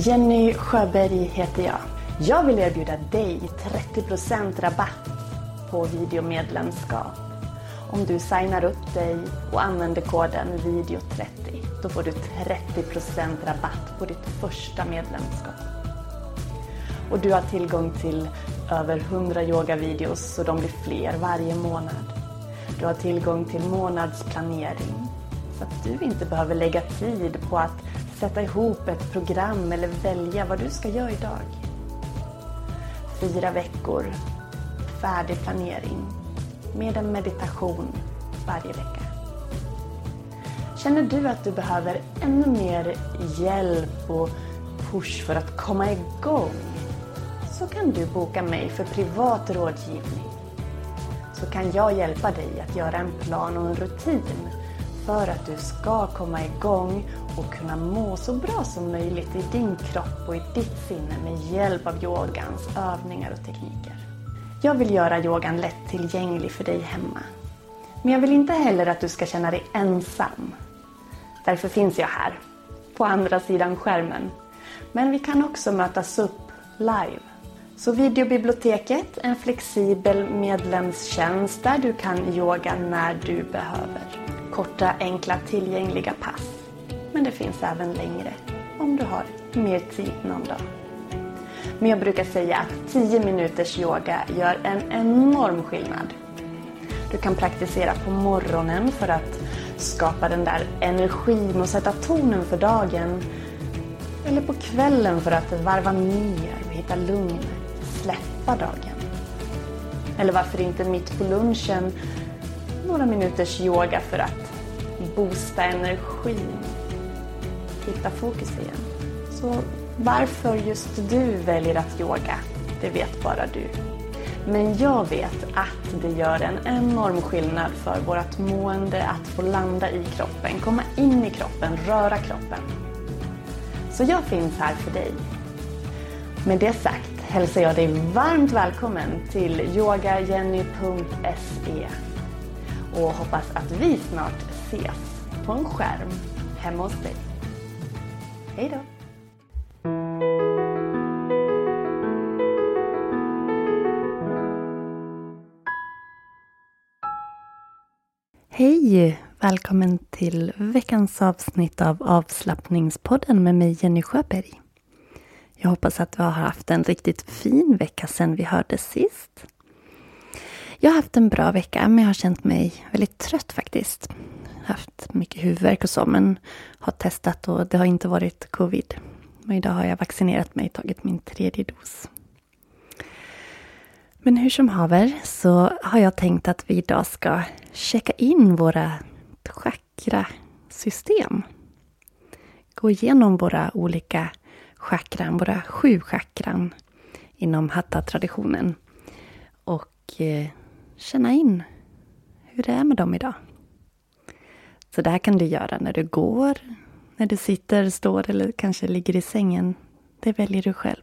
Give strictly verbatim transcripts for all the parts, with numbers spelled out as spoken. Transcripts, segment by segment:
Jenny Sjöberg heter jag. Jag vill erbjuda dig trettio procent rabatt på videomedlemskap. Om du signar upp dig och använder koden video trettio, då får du trettio procent rabatt på ditt första medlemskap. Och du har tillgång till över hundra yogavideos, så de blir fler varje månad. Du har tillgång till månadsplanering, så att du inte behöver lägga tid på att sätta ihop ett program eller välja vad du ska göra idag. Fyra veckor, färdig planering med en meditation varje vecka. Känner du att du behöver ännu mer hjälp och push för att komma igång, så kan du boka mig för privat rådgivning. Så kan jag hjälpa dig att göra en plan och en rutin för att du ska komma igång och kunna må så bra som möjligt i din kropp och i ditt sinne med hjälp av yogans övningar och tekniker. Jag vill göra yogan lättillgänglig för dig hemma. Men jag vill inte heller att du ska känna dig ensam. Därför finns jag här, på andra sidan skärmen. Men vi kan också mötas upp live. Så videobiblioteket, en flexibel medlemstjänst där du kan yoga när du behöver. Korta, enkla, tillgängliga pass. Men det finns även längre om du har mer tid någon dag. Men jag brukar säga att tio minuters yoga gör en enorm skillnad. Du kan praktisera på morgonen för att skapa den där energin och sätta tonen för dagen. Eller på kvällen för att varva ner och hitta lugn, släppa dagen. Eller varför inte mitt på lunchen, några minuters yoga för att boosta energin. Hitta fokus igen. Så varför just du väljer att yoga, det vet bara du. Men jag vet att det gör en enorm skillnad för vårt mående att få landa i kroppen, komma in i kroppen, röra kroppen. Så jag finns här för dig. Med det sagt hälsar jag dig varmt välkommen till yoga jenny punkt se. Och hoppas att vi snart ses på en skärm hemma hos dig. Hej då! Hej! Välkommen till veckans avsnitt av Avslappningspodden med mig Jenny Sjöberg. Jag hoppas att du har haft en riktigt fin vecka sedan vi hördes sist. Jag har haft en bra vecka, men jag har känt mig väldigt trött faktiskt. Haft mycket huvudvärk och så, men har testat och det har inte varit covid. Men idag har jag vaccinerat mig, tagit min tredje dos. Men hur som haver så har jag tänkt att vi idag ska checka in våra chakrasystem. Gå igenom våra olika chakran, våra sju chakran inom hatta-traditionen. Och känna in hur det är med dem idag. Så det här kan du göra när du går, när du sitter, står eller kanske ligger i sängen. Det väljer du själv.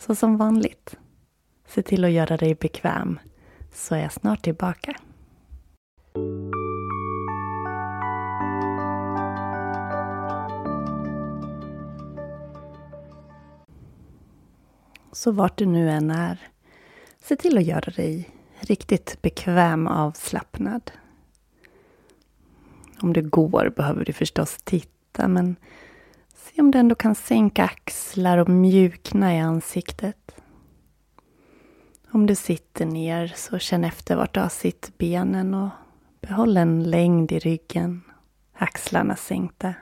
Så som vanligt, se till att göra dig bekväm, så är jag snart tillbaka. Så vart du nu än är, se till att göra dig riktigt bekväm och avslappnad. Om du går behöver du förstås titta, men se om du ändå kan sänka axlar och mjukna i ansiktet. Om du sitter ner, så känn efter vart du har sitt benen och behåll en längd i ryggen, axlarna sänkta.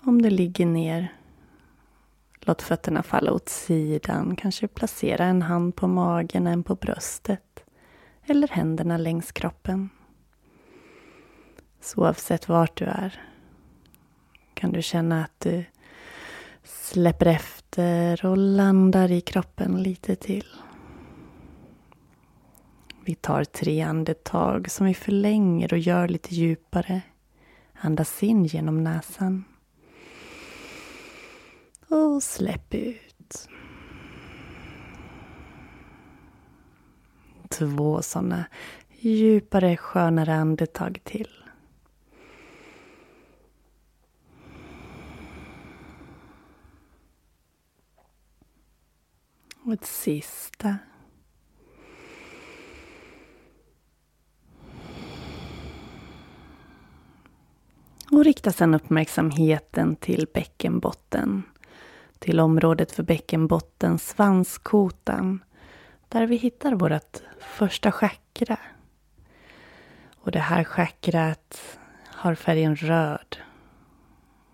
Om du ligger ner, låt fötterna falla åt sidan, kanske placera en hand på magen, en på bröstet eller händerna längs kroppen. Så oavsett vart du är kan du känna att du släpper efter och landar i kroppen lite till. Vi tar tre andetag som vi förlänger och gör lite djupare. Andas in genom näsan. Och släpp ut. Två sådana djupare, skönare andetag till. Och ett sista. Och rikta sedan uppmärksamheten till bäckenbotten. Till området för bäckenbotten, svanskotan. Där vi hittar vårt första chakra. Och det här chakrat har färgen röd.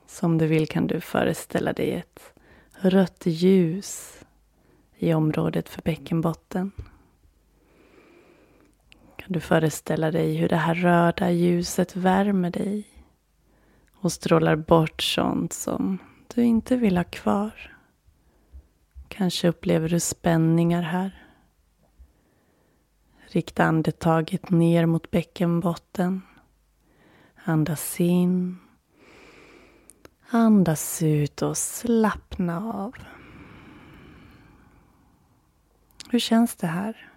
Som du vill kan du föreställa dig ett rött ljus i området för bäckenbotten. Kan du föreställa dig hur det här röda ljuset värmer dig och strålar bort sånt som du inte vill ha kvar. Kanske upplever du spänningar här. Rikta andetaget ner mot bäckenbotten. Andas in. Andas ut och slappna av. Hur känns det här?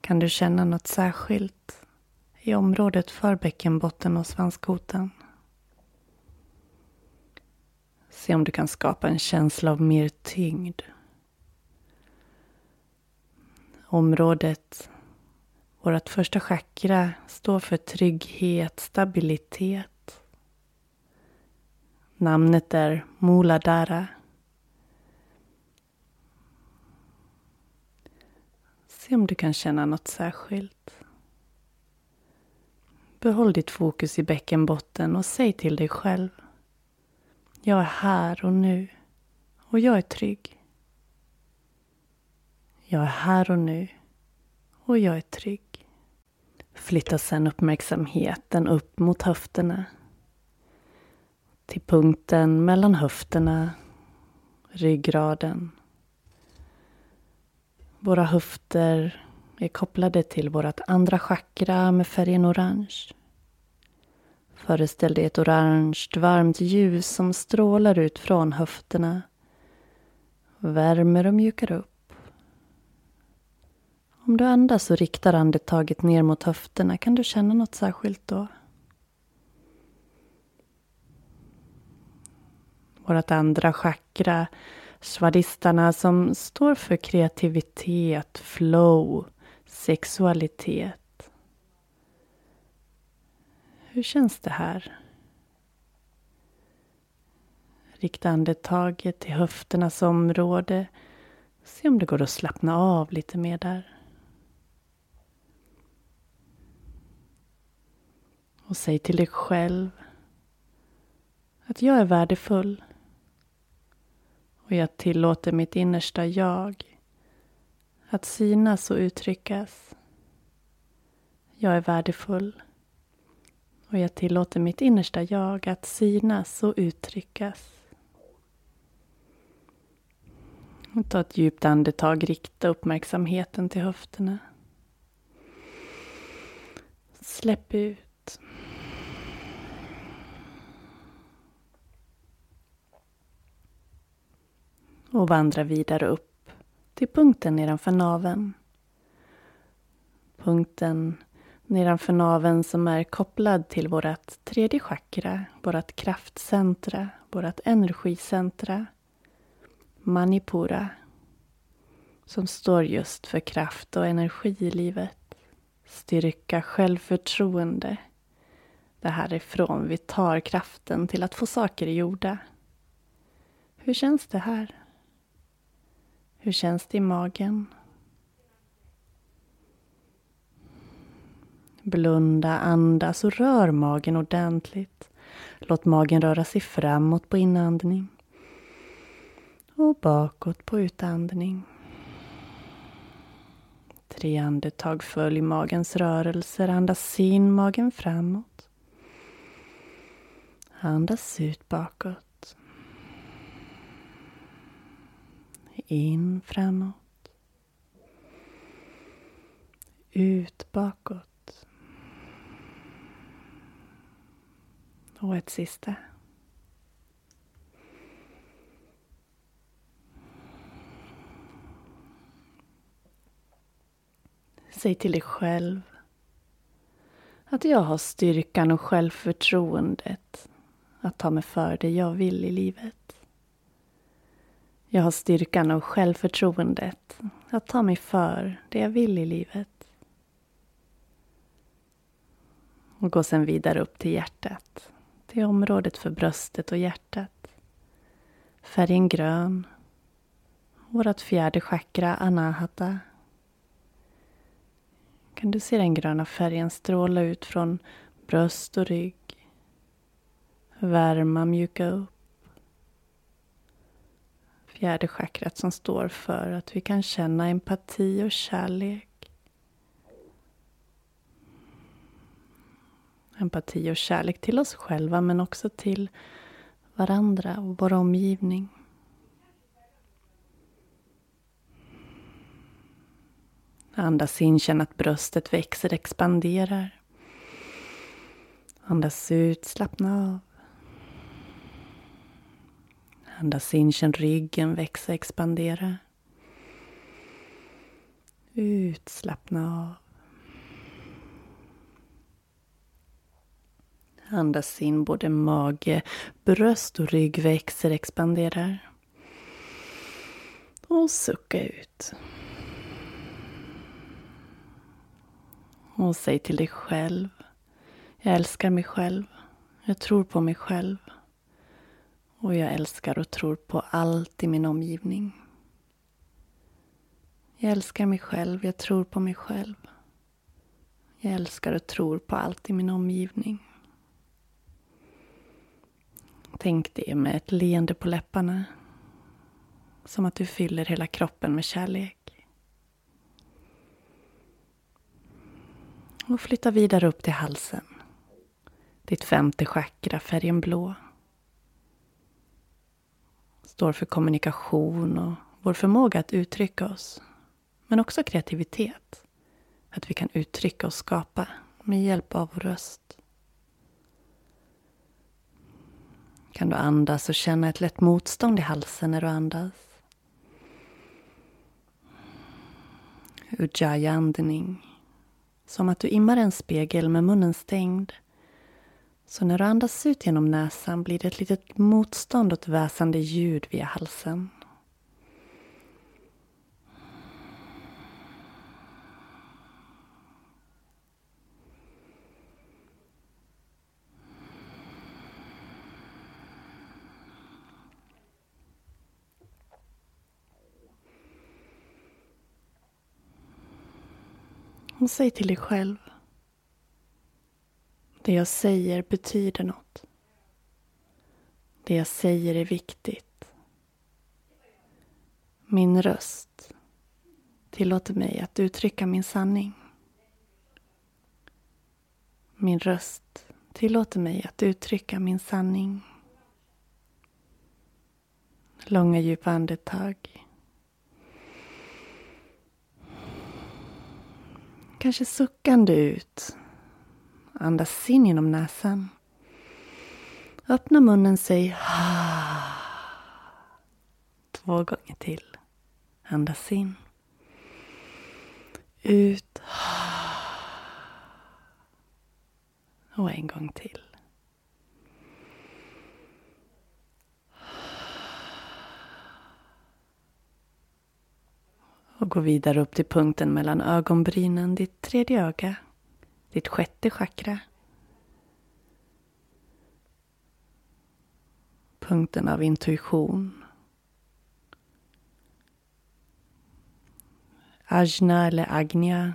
Kan du känna något särskilt i området för bäckenbotten och svanskotan? Se om du kan skapa en känsla av mer tyngd. Området, vårt första chakra, står för trygghet, stabilitet. Namnet är Muladhara. Se om du kan känna något särskilt. Behåll ditt fokus i bäckenbotten och säg till dig själv: jag är här och nu och jag är trygg. Jag är här och nu och jag är trygg. Flytta sedan uppmärksamheten upp mot höfterna. Till punkten mellan höfterna, ryggraden. Våra höfter är kopplade till vårt andra chakra med färgen orange. Föreställ dig ett orange, varmt ljus som strålar ut från höfterna. Värmer och mjukar upp. Om du andas och riktar andetaget ner mot höfterna, kan du känna något särskilt då? Vårt andra chakra, Svadistana, som står för kreativitet, flow, sexualitet. Hur känns det här? Rikta andetaget till höfternas område. Se om det går att slappna av lite mer där. Och säg till dig själv att jag är värdefull. Och jag tillåter mitt innersta jag att synas och uttryckas. Jag är värdefull. Och jag tillåter mitt innersta jag att synas och uttryckas. Och ta ett djupt andetag, rikta uppmärksamheten till höfterna. Släpp ut. och vandra vidare upp till punkten nedanför naveln. Punkten nedanför naveln som är kopplad till vårt tredje chakra, vårt kraftcentra, vårt energicentra, Manipura, som står just för kraft och energi i livet, styrka, självförtroende. Det här är från vi tar kraften till att få saker gjorda. Hur känns det här? Hur känns det i magen? Blunda, andas och rör magen ordentligt. Låt magen röra sig framåt på inandning och bakåt på utandning. Tre andetag, följ magens rörelser. Andas in, magen framåt. Andas ut, bakåt. In, framåt. Ut, bakåt. Och ett sista. Säg till dig själv att jag har styrkan och självförtroendet att ta mig för det jag vill i livet. Jag har styrkan och självförtroendet att ta mig för det jag vill i livet. Och gå sedan vidare upp till hjärtat. Det är området för bröstet och hjärtat. Färgen grön. Vårat fjärde chakra, Anahata. Kan du se den gröna färgen stråla ut från bröst och rygg. Värma, mjuka upp. Fjärde chakrat som står för att vi kan känna empati och kärlek. Empati och kärlek till oss själva men också till varandra och vår omgivning. Andas in, känn att bröstet växer, expanderar. Andas ut, slappna av. Andas in, känn ryggen växa, expandera. Ut, slappna av. Andas in, både mage, bröst och rygg växer, expanderar. Och sucka ut. Och säg till dig själv. Jag älskar mig själv. Jag tror på mig själv. Och jag älskar och tror på allt i min omgivning. Jag älskar mig själv. Jag tror på mig själv. Jag älskar och tror på allt i min omgivning. Tänk det med ett leende på läpparna. Som att du fyller hela kroppen med kärlek. Och flytta vidare upp till halsen. Ditt femte chakra, färgen blå. Står för kommunikation och vår förmåga att uttrycka oss. Men också kreativitet. Att vi kan uttrycka och skapa med hjälp av vår röst. Kan du andas och känna ett lätt motstånd i halsen när du andas. Ujjayi-andning. Som att du immar en spegel med munnen stängd. Så när du andas ut genom näsan blir det ett litet motstånd och ett väsande ljud via halsen. Och säg till dig själv. Det jag säger betyder något. Det jag säger är viktigt. Min röst tillåter mig att uttrycka min sanning. Min röst tillåter mig att uttrycka min sanning. Långa djupa andetag. Kanske suckande ut. Andas in genom näsan. Öppna munnen, säg. två gånger till. Andas in. Ut. Och en gång till. Och gå vidare upp till punkten mellan ögonbrynen, ditt tredje öga, ditt sjätte chakra. Punkten av intuition. Ajna eller Agnya,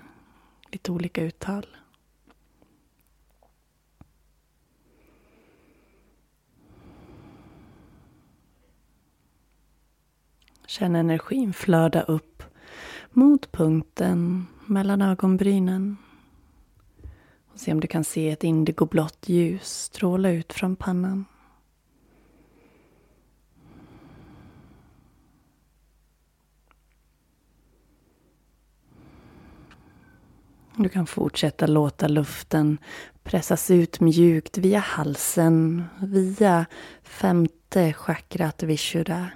lite olika uttal. Känn energin flöda upp mot punkten mellan ögonbrynen. Och se om du kan se ett indigoblått ljus stråla ut från pannan. Du kan fortsätta låta luften pressas ut mjukt via halsen, via femte chakrat vishuddha.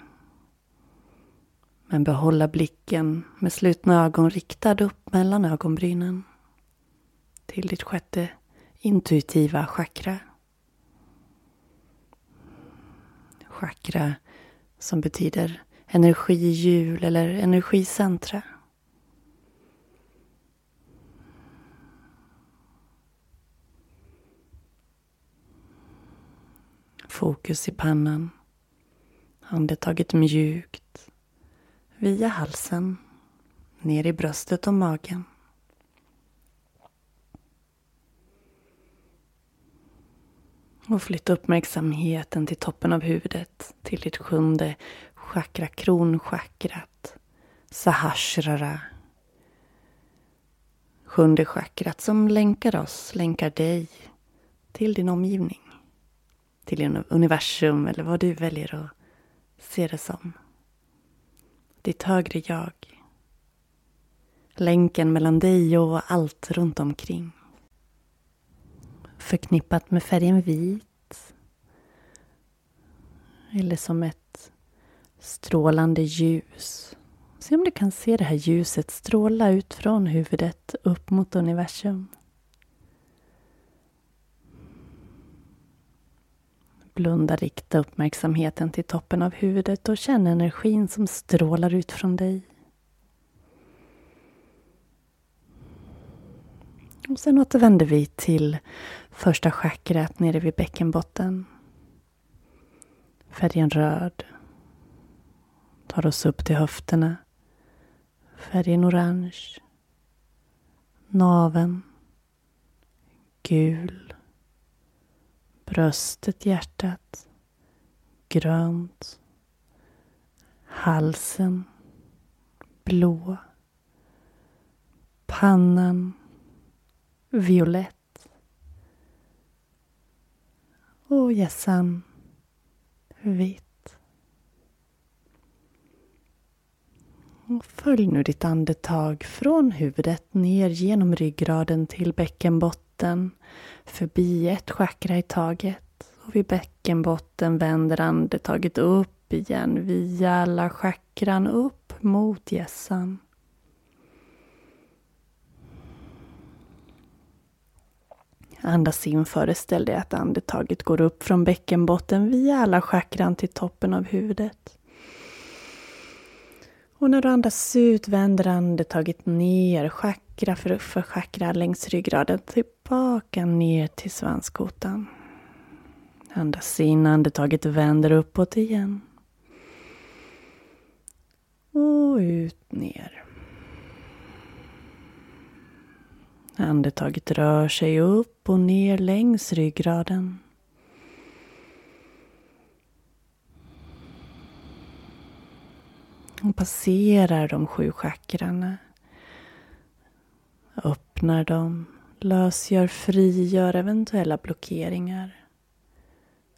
Men behålla blicken med slutna ögon riktad upp mellan ögonbrynen till ditt sjätte intuitiva chakra. Chakra som betyder energihjul eller energicentra. Fokus i pannan, andetaget mjukt, via halsen, ner i bröstet och magen. Och flytta uppmärksamheten till toppen av huvudet, till ditt sjunde chakra, kronchakrat, Sahajrara. Sjunde chakrat som länkar oss, länkar dig till din omgivning. Till universum eller vad du väljer att se det som. Ditt högre jag. Länken mellan dig och allt runt omkring. Förknippat med färgen vit. Eller som ett strålande ljus. Se om du kan se det här ljuset stråla ut från huvudet upp mot universum. Blunda, rikta uppmärksamheten till toppen av huvudet och känn energin som strålar ut från dig. Och sen återvänder vi till första chakrat nere vid bäckenbotten. Färgen röd. Tar oss upp till höfterna. Färgen orange. Naveln. Gul. Bröstet, hjärtat, grönt, halsen, blå, pannan, violett och hjässan, vitt. Och följ nu ditt andetag från huvudet ner genom ryggraden till bäckenbotten. Förbi ett chakra i taget och vid bäckenbotten vänder andetaget upp igen via alla chakran upp mot hjässan. Andas in, föreställ dig att andetaget går upp från bäckenbotten via alla chakran till toppen av huvudet. Och när du andas ut vänder andetaget ner chakra för, för chakra längs ryggraden tillbaka ner till svanskotan. Andas in, andetaget vänder uppåt igen. Och ut, ner. Andetaget rör sig upp och ner längs ryggraden. Och passerar de sju chakrarna. Öppnar dem. Lösgör, frigör eventuella blockeringar.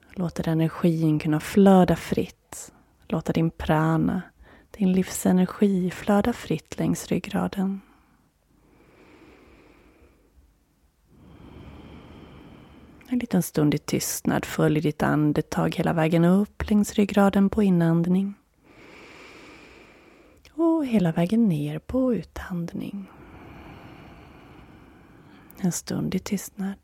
Låter energin kunna flöda fritt. Låter din prana, din livsenergi, flöda fritt längs ryggraden. En liten stund i tystnad följer ditt andetag hela vägen upp längs ryggraden på inandning. Och hela vägen ner på utandning. En stund i tystnad.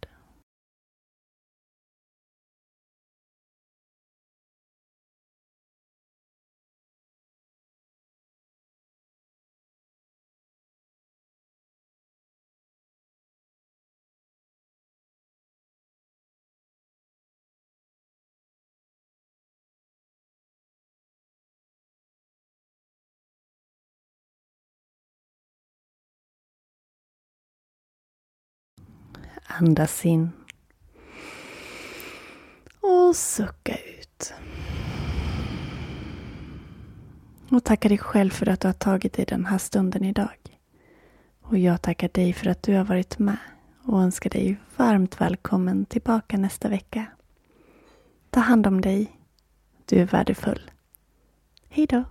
Andas in och sucka ut. Och tacka dig själv för att du har tagit dig den här stunden idag. Och jag tackar dig för att du har varit med och önskar dig varmt välkommen tillbaka nästa vecka. Ta hand om dig. Du är värdefull. Hej då!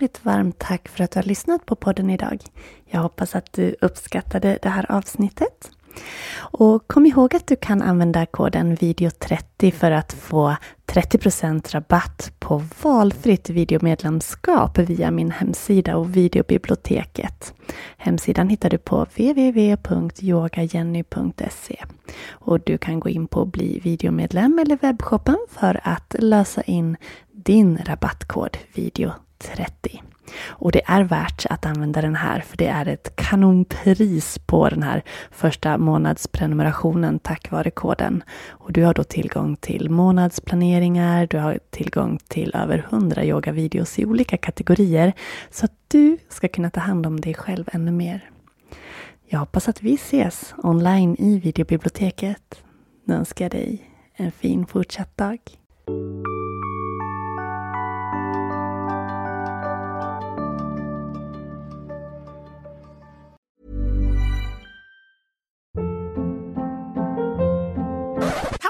Ett varmt tack för att du har lyssnat på podden idag. Jag hoppas att du uppskattade det här avsnittet. Och kom ihåg att du kan använda koden video trettio för att få trettio procent rabatt på valfritt videomedlemskap via min hemsida och videobiblioteket. Hemsidan hittar du på w w w punkt yoga jenny punkt se. Och du kan gå in på bli videomedlem eller webbshoppen för att lösa in din rabattkod video trettio. Och det är värt att använda den här, för det är ett kanonpris på den här första månadsprenumerationen tack vare koden. Och du har då tillgång till månadsplaneringar, du har tillgång till över hundra yogavideos i olika kategorier så att du ska kunna ta hand om dig själv ännu mer. Jag hoppas att vi ses online i videobiblioteket. Nu önskar jag dig en fin fortsatt dag.